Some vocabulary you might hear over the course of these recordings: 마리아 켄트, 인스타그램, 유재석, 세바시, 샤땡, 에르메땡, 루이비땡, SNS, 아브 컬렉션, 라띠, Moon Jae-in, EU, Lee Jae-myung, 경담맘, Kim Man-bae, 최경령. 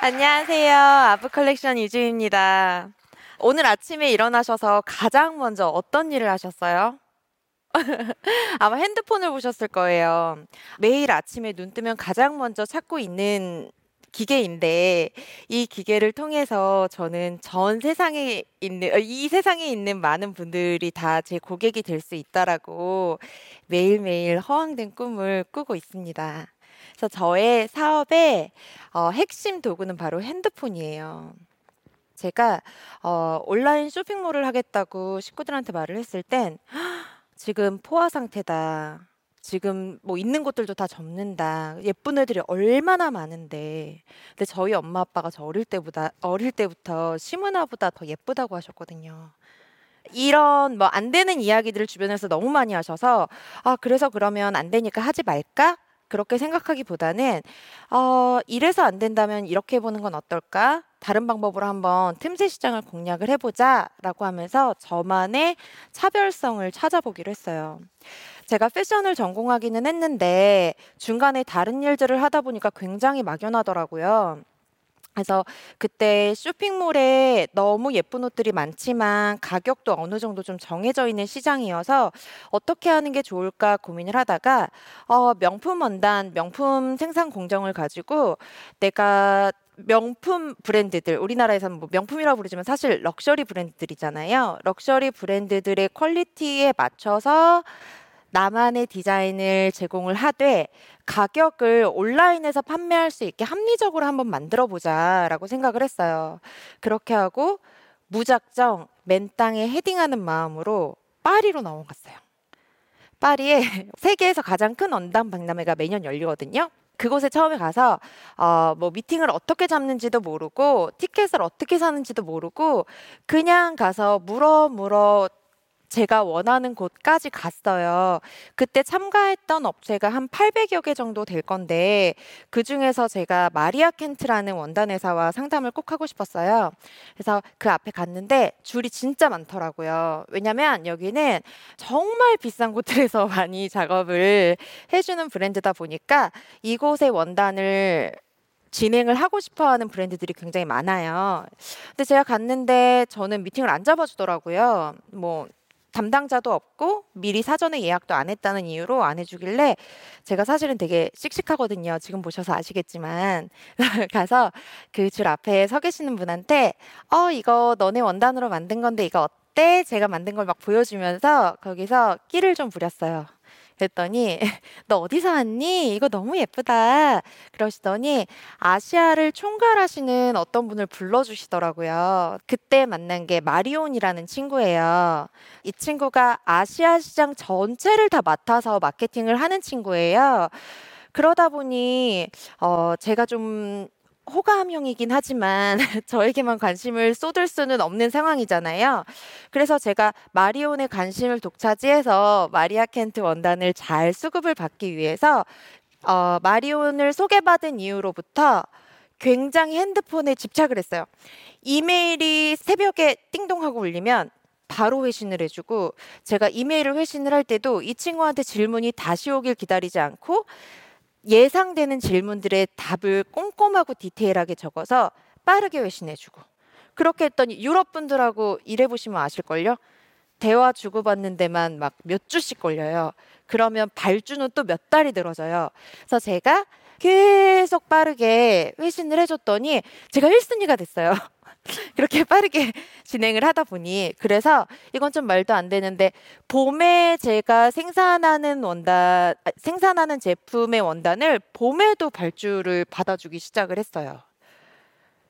안녕하세요. 아브 컬렉션 이주입니다. 오늘 아침에 일어나셔서 가장 먼저 어떤 일을 하셨어요? 아마 핸드폰을 보셨을 거예요. 매일 아침에 눈 뜨면 가장 먼저 찾고 있는 기계인데, 이 기계를 통해서 저는 이 세상에 있는 많은 분들이 다 제 고객이 될 수 있다라고 매일매일 허황된 꿈을 꾸고 있습니다. 그래서 저의 사업의 핵심 도구는 바로 핸드폰이에요. 제가 온라인 쇼핑몰을 하겠다고 식구들한테 말을 했을 땐 지금 포화 상태다. 지금 뭐 있는 곳들도 다 접는다. 예쁜 애들이 얼마나 많은데. 근데 저희 엄마 아빠가 저 어릴 때부터 시문화보다 더 예쁘다고 하셨거든요. 이런 뭐 안 되는 이야기들을 주변에서 너무 많이 하셔서 그래서 그러면 안 되니까 하지 말까? 그렇게 생각하기보다는 이래서 안 된다면 이렇게 해보는 건 어떨까? 다른 방법으로 한번 틈새 시장을 공략을 해보자 라고 하면서 저만의 차별성을 찾아보기로 했어요. 제가 패션을 전공하기는 했는데 중간에 다른 일들을 하다 보니까 굉장히 막연하더라고요. 그래서 그때 쇼핑몰에 너무 예쁜 옷들이 많지만 가격도 어느 정도 좀 정해져 있는 시장이어서 어떻게 하는 게 좋을까 고민을 하다가 명품 원단, 명품 생산 공정을 가지고 내가 명품 브랜드들, 우리나라에서는 뭐 명품이라고 부르지만 사실 럭셔리 브랜드들이잖아요. 럭셔리 브랜드들의 퀄리티에 맞춰서 나만의 디자인을 제공을 하되 가격을 온라인에서 판매할 수 있게 합리적으로 한번 만들어보자라고 생각을 했어요. 그렇게 하고 무작정 맨 땅에 헤딩하는 마음으로 파리로 넘어갔어요. 파리에 세계에서 가장 큰 원단 박람회가 매년 열리거든요. 그곳에 처음에 가서 뭐 미팅을 어떻게 잡는지도 모르고 티켓을 어떻게 사는지도 모르고 그냥 가서 물어 제가 원하는 곳까지 갔어요. 그때 참가했던 업체가 한 800여 개 정도 될 건데 그중에서 제가 마리아 켄트라는 원단 회사와 상담을 꼭 하고 싶었어요. 그래서 그 앞에 갔는데 줄이 진짜 많더라고요. 왜냐면 여기는 정말 비싼 곳들에서 많이 작업을 해주는 브랜드다 보니까 이곳의 원단을 진행을 하고 싶어하는 브랜드들이 굉장히 많아요. 근데 제가 갔는데 저는 미팅을 안 잡아주더라고요. 뭐 담당자도 없고 미리 사전에 예약도 안 했다는 이유로 안 해주길래 제가 사실은 되게 씩씩하거든요. 지금 보셔서 아시겠지만 가서 그 줄 앞에 서 계시는 분한테 이거 너네 원단으로 만든 건데 이거 어때? 제가 만든 걸 막 보여주면서 거기서 끼를 좀 부렸어요. 그랬더니 너 어디서 왔니? 이거 너무 예쁘다. 그러시더니 아시아를 총괄하시는 어떤 분을 불러주시더라고요. 그때 만난 게 마리온이라는 친구예요. 이 친구가 아시아 시장 전체를 다 맡아서 마케팅을 하는 친구예요. 그러다 보니 제가 좀 호감형이긴 하지만 저에게만 관심을 쏟을 수는 없는 상황이잖아요. 그래서 제가 마리온의 관심을 독차지해서 마리아 켄트 원단을 잘 수급을 받기 위해서 마리온을 소개받은 이후로부터 굉장히 핸드폰에 집착을 했어요. 이메일이 새벽에 띵동하고 울리면 바로 회신을 해주고 제가 이메일을 회신을 할 때도 이 친구한테 질문이 다시 오길 기다리지 않고 예상되는 질문들의 답을 꼼꼼하고 디테일하게 적어서 빠르게 회신해주고 그렇게 했더니 유럽 분들하고 일해보시면 아실걸요? 대화 주고받는 데만 막 몇 주씩 걸려요. 그러면 발주는 또 몇 달이 늘어져요. 그래서 제가 계속 빠르게 회신을 해줬더니 제가 1순위가 됐어요. 그렇게 빠르게 진행을 하다 보니 그래서 이건 좀 말도 안 되는데 봄에 제가 생산하는 제품의 원단을 봄에도 발주를 받아주기 시작을 했어요.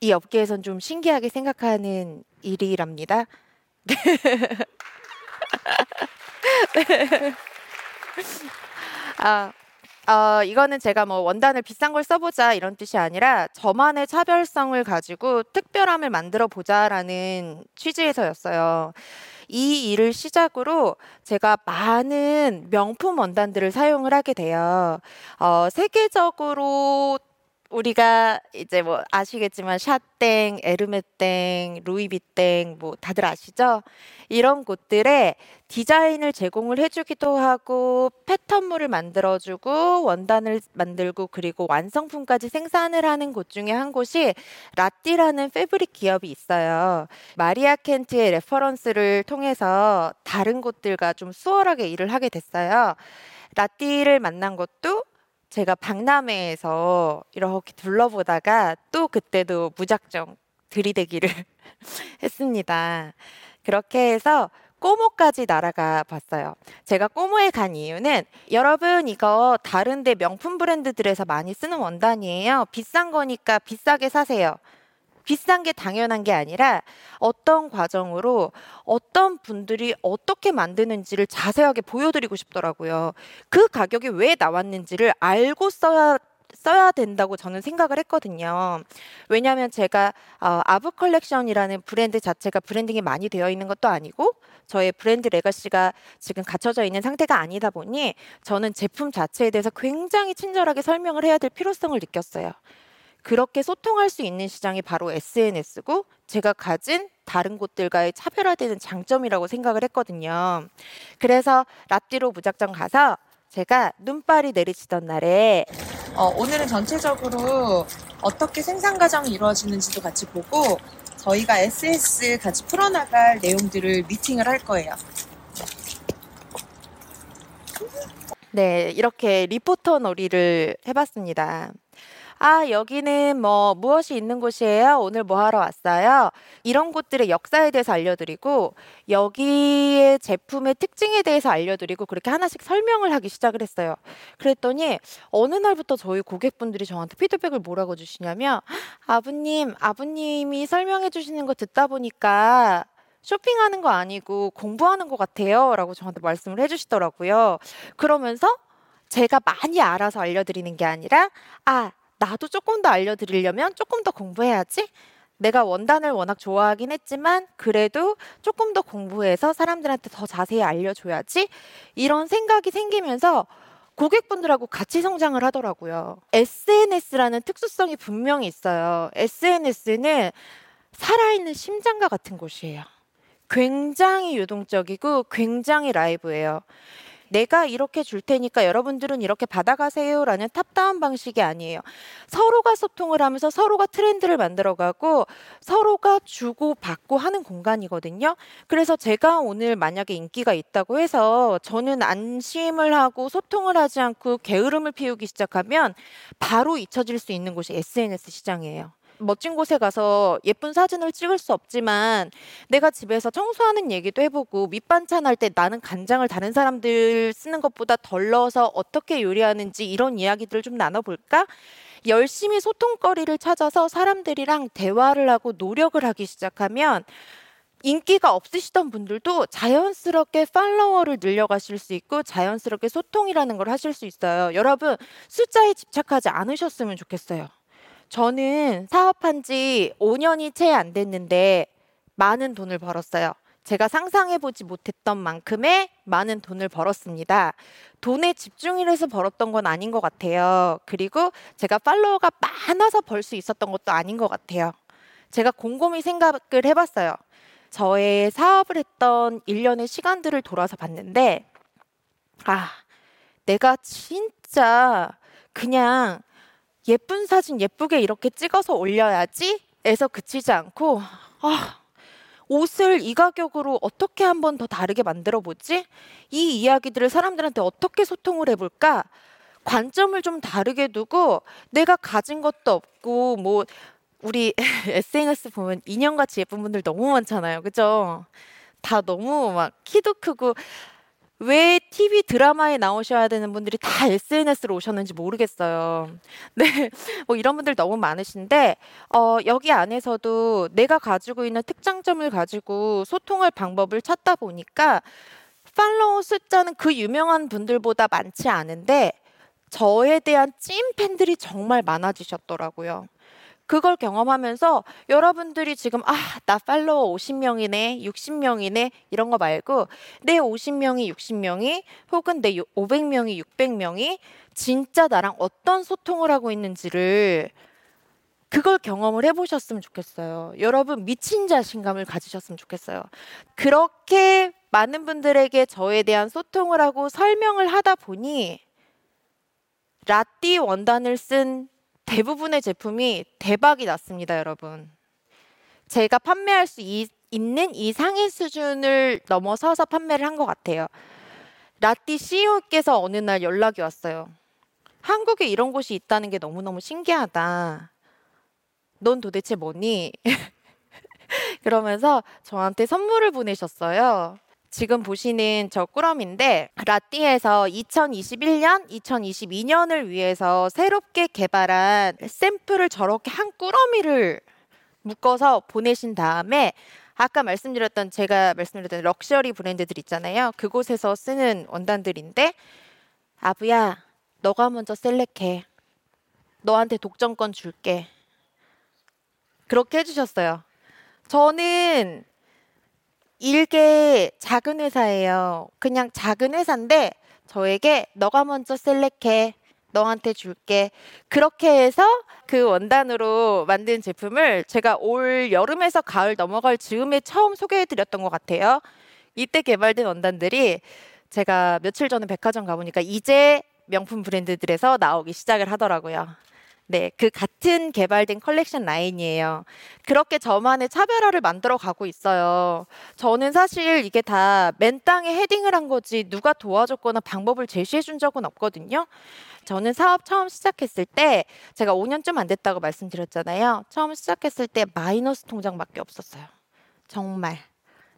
이 업계에선 좀 신기하게 생각하는 일이랍니다. 이거는 제가 뭐 원단을 비싼 걸 써보자 이런 뜻이 아니라 저만의 차별성을 가지고 특별함을 만들어 보자라는 취지에서였어요. 이 일을 시작으로 제가 많은 명품 원단들을 사용을 하게 돼요. 세계적으로 우리가 이제 뭐 아시겠지만 샤땡, 에르메땡, 루이비땡 뭐 다들 아시죠? 이런 곳들에 디자인을 제공을 해주기도 하고 패턴물을 만들어주고 원단을 만들고 그리고 완성품까지 생산을 하는 곳 중에 한 곳이 라띠라는 패브릭 기업이 있어요. 마리아 켄트의 레퍼런스를 통해서 다른 곳들과 좀 수월하게 일을 하게 됐어요. 라띠를 만난 것도 제가 박람회에서 이렇게 둘러보다가 또 그때도 무작정 들이대기를 했습니다. 그렇게 해서 꼬모까지 날아가 봤어요. 제가 꼬모에 간 이유는 여러분 이거 다른데 명품 브랜드들에서 많이 쓰는 원단이에요. 비싼 거니까 비싸게 사세요. 비싼 게 당연한 게 아니라 어떤 과정으로 어떤 분들이 어떻게 만드는지를 자세하게 보여드리고 싶더라고요. 그 가격이 왜 나왔는지를 알고 써야 된다고 저는 생각을 했거든요. 왜냐하면 제가 아브 컬렉션이라는 브랜드 자체가 브랜딩이 많이 되어 있는 것도 아니고 저의 브랜드 레거시가 지금 갖춰져 있는 상태가 아니다 보니 저는 제품 자체에 대해서 굉장히 친절하게 설명을 해야 될 필요성을 느꼈어요. 그렇게 소통할 수 있는 시장이 바로 SNS고 제가 가진 다른 곳들과의 차별화되는 장점이라고 생각을 했거든요. 그래서 라띠로 무작정 가서 제가 눈발이 내리치던 날에 오늘은 전체적으로 어떻게 생산 과정이 이루어지는지도 같이 보고 저희가 SS 같이 풀어나갈 내용들을 미팅을 할 거예요. 네, 이렇게 리포터 놀이를 해봤습니다. 아, 여기는 뭐 무엇이 있는 곳이에요? 오늘 뭐 하러 왔어요? 이런 곳들의 역사에 대해서 알려드리고 여기의 제품의 특징에 대해서 알려드리고 그렇게 하나씩 설명을 하기 시작을 했어요. 그랬더니 어느 날부터 저희 고객분들이 저한테 피드백을 뭐라고 주시냐면 아버님이 설명해 주시는 거 듣다 보니까 쇼핑하는 거 아니고 공부하는 거 같아요. 라고 저한테 말씀을 해주시더라고요. 그러면서 제가 많이 알아서 알려드리는 게 아니라 나도 조금 더 알려드리려면 조금 더 공부해야지. 내가 원단을 워낙 좋아하긴 했지만 그래도 조금 더 공부해서 사람들한테 더 자세히 알려줘야지. 이런 생각이 생기면서 고객분들하고 같이 성장을 하더라고요. SNS라는 특수성이 분명히 있어요. SNS는 살아있는 심장과 같은 곳이에요. 굉장히 유동적이고 굉장히 라이브예요. 내가 이렇게 줄 테니까 여러분들은 이렇게 받아가세요라는 탑다운 방식이 아니에요. 서로가 소통을 하면서 서로가 트렌드를 만들어가고 서로가 주고 받고 하는 공간이거든요. 그래서 제가 오늘 만약에 인기가 있다고 해서 저는 안심을 하고 소통을 하지 않고 게으름을 피우기 시작하면 바로 잊혀질 수 있는 곳이 SNS 시장이에요. 멋진 곳에 가서 예쁜 사진을 찍을 수 없지만 내가 집에서 청소하는 얘기도 해보고 밑반찬 할 때 나는 간장을 다른 사람들 쓰는 것보다 덜 넣어서 어떻게 요리하는지 이런 이야기들을 좀 나눠볼까? 열심히 소통거리를 찾아서 사람들이랑 대화를 하고 노력을 하기 시작하면 인기가 없으시던 분들도 자연스럽게 팔로워를 늘려가실 수 있고 자연스럽게 소통이라는 걸 하실 수 있어요. 여러분 숫자에 집착하지 않으셨으면 좋겠어요. 저는 사업한 지 5년이 채 안 됐는데 많은 돈을 벌었어요. 제가 상상해보지 못했던 만큼의 많은 돈을 벌었습니다. 돈에 집중을 해서 벌었던 건 아닌 것 같아요. 그리고 제가 팔로워가 많아서 벌 수 있었던 것도 아닌 것 같아요. 제가 곰곰이 생각을 해봤어요. 저의 사업을 했던 1년의 시간들을 돌아서 봤는데 내가 진짜 그냥 예쁜 사진 예쁘게 이렇게 찍어서 올려야지 에서 그치지 않고 옷을 이 가격으로 어떻게 한 번 더 다르게 만들어보지? 이 이야기들을 사람들한테 어떻게 소통을 해볼까? 관점을 좀 다르게 두고 내가 가진 것도 없고 뭐 우리 SNS 보면 인형같이 예쁜 분들 너무 많잖아요. 그죠? 다 너무 막 키도 크고 왜 TV 드라마에 나오셔야 되는 분들이 다 SNS로 오셨는지 모르겠어요. 네, 뭐 이런 분들 너무 많으신데 여기 안에서도 내가 가지고 있는 특장점을 가지고 소통할 방법을 찾다 보니까 팔로워 숫자는 그 유명한 분들보다 많지 않은데 저에 대한 찐 팬들이 정말 많아지셨더라고요. 그걸 경험하면서 여러분들이 지금 나 팔로워 50명이네, 60명이네 이런 거 말고 내 50명이 60명이 혹은 내 500명이 600명이 진짜 나랑 어떤 소통을 하고 있는지를 그걸 경험을 해보셨으면 좋겠어요. 여러분 미친 자신감을 가지셨으면 좋겠어요. 그렇게 많은 분들에게 저에 대한 소통을 하고 설명을 하다 보니 라띠 원단을 쓴 대부분의 제품이 대박이 났습니다, 여러분. 제가 판매할 수 있는 이상의 수준을 넘어서서 판매를 한 것 같아요. 라띠 CEO께서 어느 날 연락이 왔어요. 한국에 이런 곳이 있다는 게 너무너무 신기하다. 넌 도대체 뭐니? 그러면서 저한테 선물을 보내셨어요. 지금 보시는 저 꾸러미인데 라띠에서 2021년, 2022년을 위해서 새롭게 개발한 샘플을 저렇게 한 꾸러미를 묶어서 보내신 다음에 아까 제가 말씀드렸던 럭셔리 브랜드들 있잖아요. 그곳에서 쓰는 원단들인데 아브야, 너가 먼저 셀렉해. 너한테 독점권 줄게. 그렇게 해주셨어요. 저는 일개 작은 회사예요. 그냥 작은 회사인데 저에게 너가 먼저 셀렉해. 너한테 줄게. 그렇게 해서 그 원단으로 만든 제품을 제가 올 여름에서 가을 넘어갈 즈음에 처음 소개해드렸던 것 같아요. 이때 개발된 원단들이 제가 며칠 전에 백화점 가보니까 이제 명품 브랜드들에서 나오기 시작을 하더라고요. 네, 그 같은 개발된 컬렉션 라인이에요. 그렇게 저만의 차별화를 만들어 가고 있어요. 저는 사실 이게 다 맨땅에 헤딩을 한 거지 누가 도와줬거나 방법을 제시해 준 적은 없거든요. 저는 사업 처음 시작했을 때 제가 5년쯤 안 됐다고 말씀드렸잖아요. 처음 시작했을 때 마이너스 통장밖에 없었어요. 정말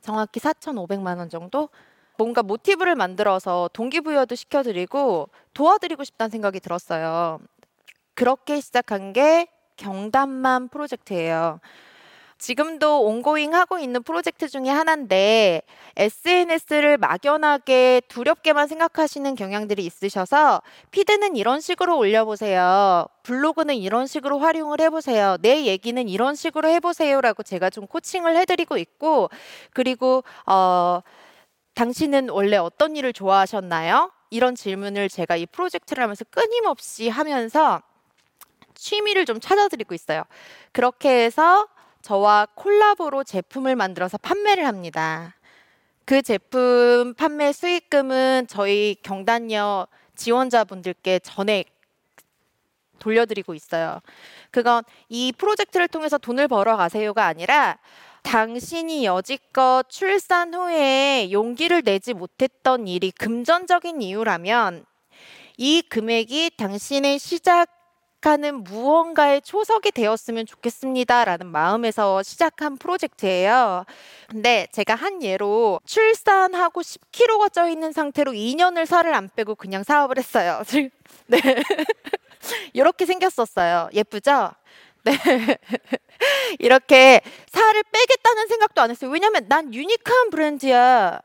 정확히 4,500만 원 정도? 뭔가 모티브를 만들어서 동기부여도 시켜드리고 도와드리고 싶다는 생각이 들었어요. 그렇게 시작한 게 경담맘 프로젝트예요. 지금도 온고잉 하고 있는 프로젝트 중에 하나인데 SNS를 막연하게 두렵게만 생각하시는 경향들이 있으셔서 피드는 이런 식으로 올려보세요. 블로그는 이런 식으로 활용을 해보세요. 내 얘기는 이런 식으로 해보세요라고 제가 좀 코칭을 해드리고 있고 그리고 당신은 원래 어떤 일을 좋아하셨나요? 이런 질문을 제가 이 프로젝트를 하면서 끊임없이 하면서 취미를 좀 찾아드리고 있어요. 그렇게 해서 저와 콜라보로 제품을 만들어서 판매를 합니다. 그 제품 판매 수익금은 저희 경단녀 지원자분들께 전액 돌려드리고 있어요. 그건 이 프로젝트를 통해서 돈을 벌어 가세요가 아니라 당신이 여지껏 출산 후에 용기를 내지 못했던 일이 금전적인 이유라면 이 금액이 당신의 시작 하는 무언가의 초석이 되었으면 좋겠습니다라는 마음에서 시작한 프로젝트예요. 근데 제가 한 예로 출산하고 10kg가 쪄 있는 상태로 2년을 살을 안 빼고 그냥 사업을 했어요. 네, 이렇게 생겼었어요. 예쁘죠? 네, 이렇게 살을 빼겠다는 생각도 안 했어요. 왜냐면 난 유니크한 브랜드야.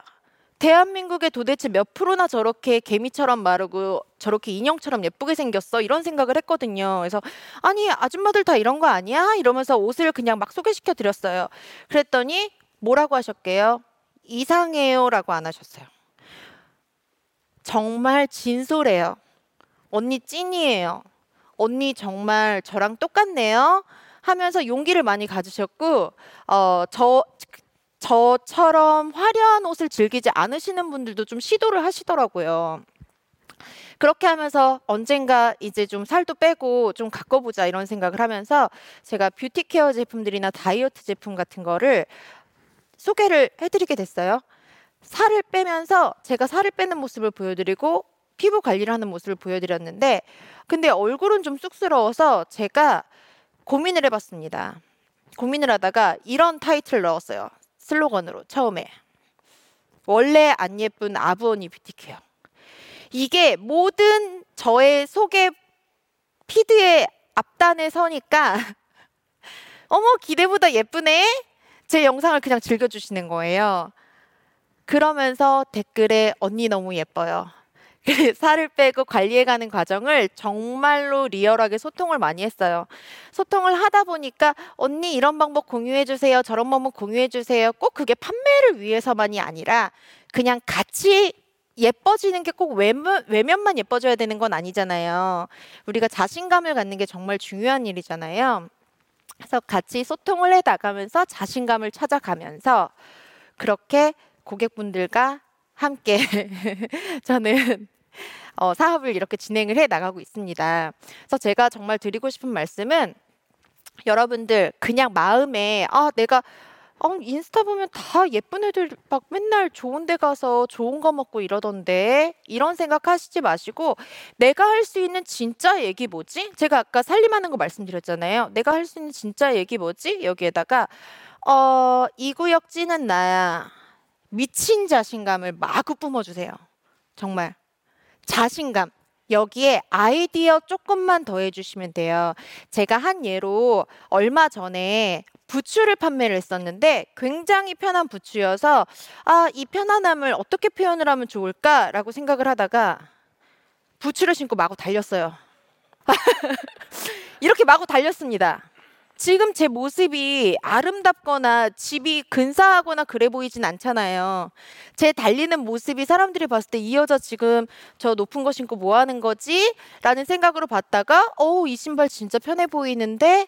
대한민국에 도대체 몇 프로나 저렇게 개미처럼 마르고 저렇게 인형처럼 예쁘게 생겼어? 이런 생각을 했거든요. 그래서 아니 아줌마들 다 이런 거 아니야? 이러면서 옷을 그냥 막 소개시켜 드렸어요. 그랬더니 뭐라고 하셨게요? 이상해요 라고 안 하셨어요. 정말 진솔해요. 언니 찐이에요. 언니 정말 저랑 똑같네요 하면서 용기를 많이 가지셨고 저처럼 화려한 옷을 즐기지 않으시는 분들도 좀 시도를 하시더라고요. 그렇게 하면서 언젠가 이제 좀 살도 빼고 좀 가꿔보자 이런 생각을 하면서 제가 뷰티 케어 제품들이나 다이어트 제품 같은 거를 소개를 해드리게 됐어요. 살을 빼면서 제가 살을 빼는 모습을 보여드리고 피부 관리를 하는 모습을 보여드렸는데 근데 얼굴은 좀 쑥스러워서 제가 고민을 해봤습니다. 고민을 하다가 이런 타이틀을 넣었어요. 슬로건으로 처음에 원래 안 예쁜 아브 언니 뷰티케어. 이게 모든 저의 소개 피드의 앞단에 서니까 어머 기대보다 예쁘네? 제 영상을 그냥 즐겨주시는 거예요. 그러면서 댓글에 언니 너무 예뻐요. 살을 빼고 관리해가는 과정을 정말로 리얼하게 소통을 많이 했어요. 소통을 하다 보니까 언니 이런 방법 공유해주세요, 저런 방법 공유해주세요. 꼭 그게 판매를 위해서만이 아니라 그냥 같이 예뻐지는 게 꼭 외면만 예뻐져야 되는 건 아니잖아요. 우리가 자신감을 갖는 게 정말 중요한 일이잖아요. 그래서 같이 소통을 해 나가면서 자신감을 찾아가면서 그렇게 고객분들과 함께 저는 사업을 이렇게 진행을 해 나가고 있습니다. 그래서 제가 정말 드리고 싶은 말씀은, 여러분들 그냥 마음에 내가 인스타 보면 다 예쁜 애들 막 맨날 좋은 데 가서 좋은 거 먹고 이러던데, 이런 생각 하시지 마시고 내가 할 수 있는 진짜 얘기 뭐지? 제가 아까 살림하는 거 말씀드렸잖아요. 내가 할 수 있는 진짜 얘기 뭐지? 여기에다가 이 구역지는 나야. 미친 자신감을 마구 뿜어주세요. 정말 자신감. 여기에 아이디어 조금만 더해주시면 돼요. 제가 한 예로 얼마 전에 부츠를 판매를 했었는데 굉장히 편한 부츠여서 이 편안함을 어떻게 표현을 하면 좋을까라고 생각을 하다가 부츠를 신고 마구 달렸어요. 이렇게 마구 달렸습니다. 지금 제 모습이 아름답거나 집이 근사하거나 그래 보이진 않잖아요. 제 달리는 모습이 사람들이 봤을 때 이 여자 지금 저 높은 거 신고 뭐 하는 거지? 라는 생각으로 봤다가 이 신발 진짜 편해 보이는데?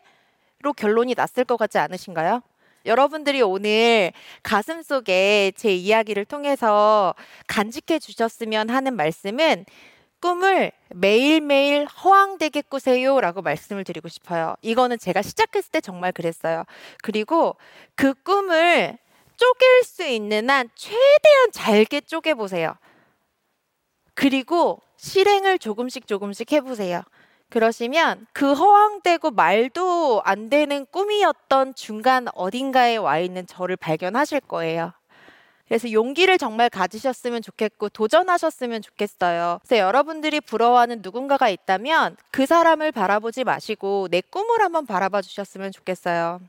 로 결론이 났을 것 같지 않으신가요? 여러분들이 오늘 가슴 속에 제 이야기를 통해서 간직해 주셨으면 하는 말씀은, 꿈을 매일매일 허황되게 꾸세요 라고 말씀을 드리고 싶어요. 이거는 제가 시작했을 때 정말 그랬어요. 그리고 그 꿈을 쪼갤 수 있는 한 최대한 잘게 쪼개보세요. 그리고 실행을 조금씩 해보세요. 그러시면 그 허황되고 말도 안 되는 꿈이었던 중간 어딘가에 와 있는 저를 발견하실 거예요. 그래서 용기를 정말 가지셨으면 좋겠고 도전하셨으면 좋겠어요. 그래서 여러분들이 부러워하는 누군가가 있다면 그 사람을 바라보지 마시고 내 꿈을 한번 바라봐 주셨으면 좋겠어요.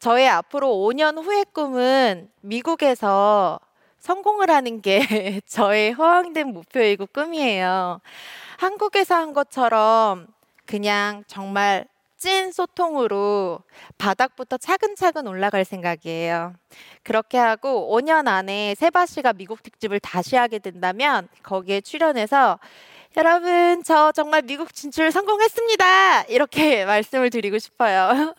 저의 앞으로 5년 후의 꿈은 미국에서 성공을 하는 게 저의 허황된 목표이고 꿈이에요. 한국에서 한 것처럼 그냥 정말 찐 소통으로 바닥부터 차근차근 올라갈 생각이에요. 그렇게 하고 5년 안에 세바 씨가 미국 특집을 다시 하게 된다면 거기에 출연해서 여러분 저 정말 미국 진출 성공했습니다! 이렇게 말씀을 드리고 싶어요.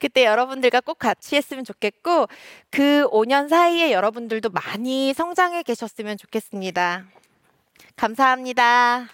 그때 여러분들과 꼭 같이 했으면 좋겠고 그 5년 사이에 여러분들도 많이 성장해 계셨으면 좋겠습니다. 감사합니다.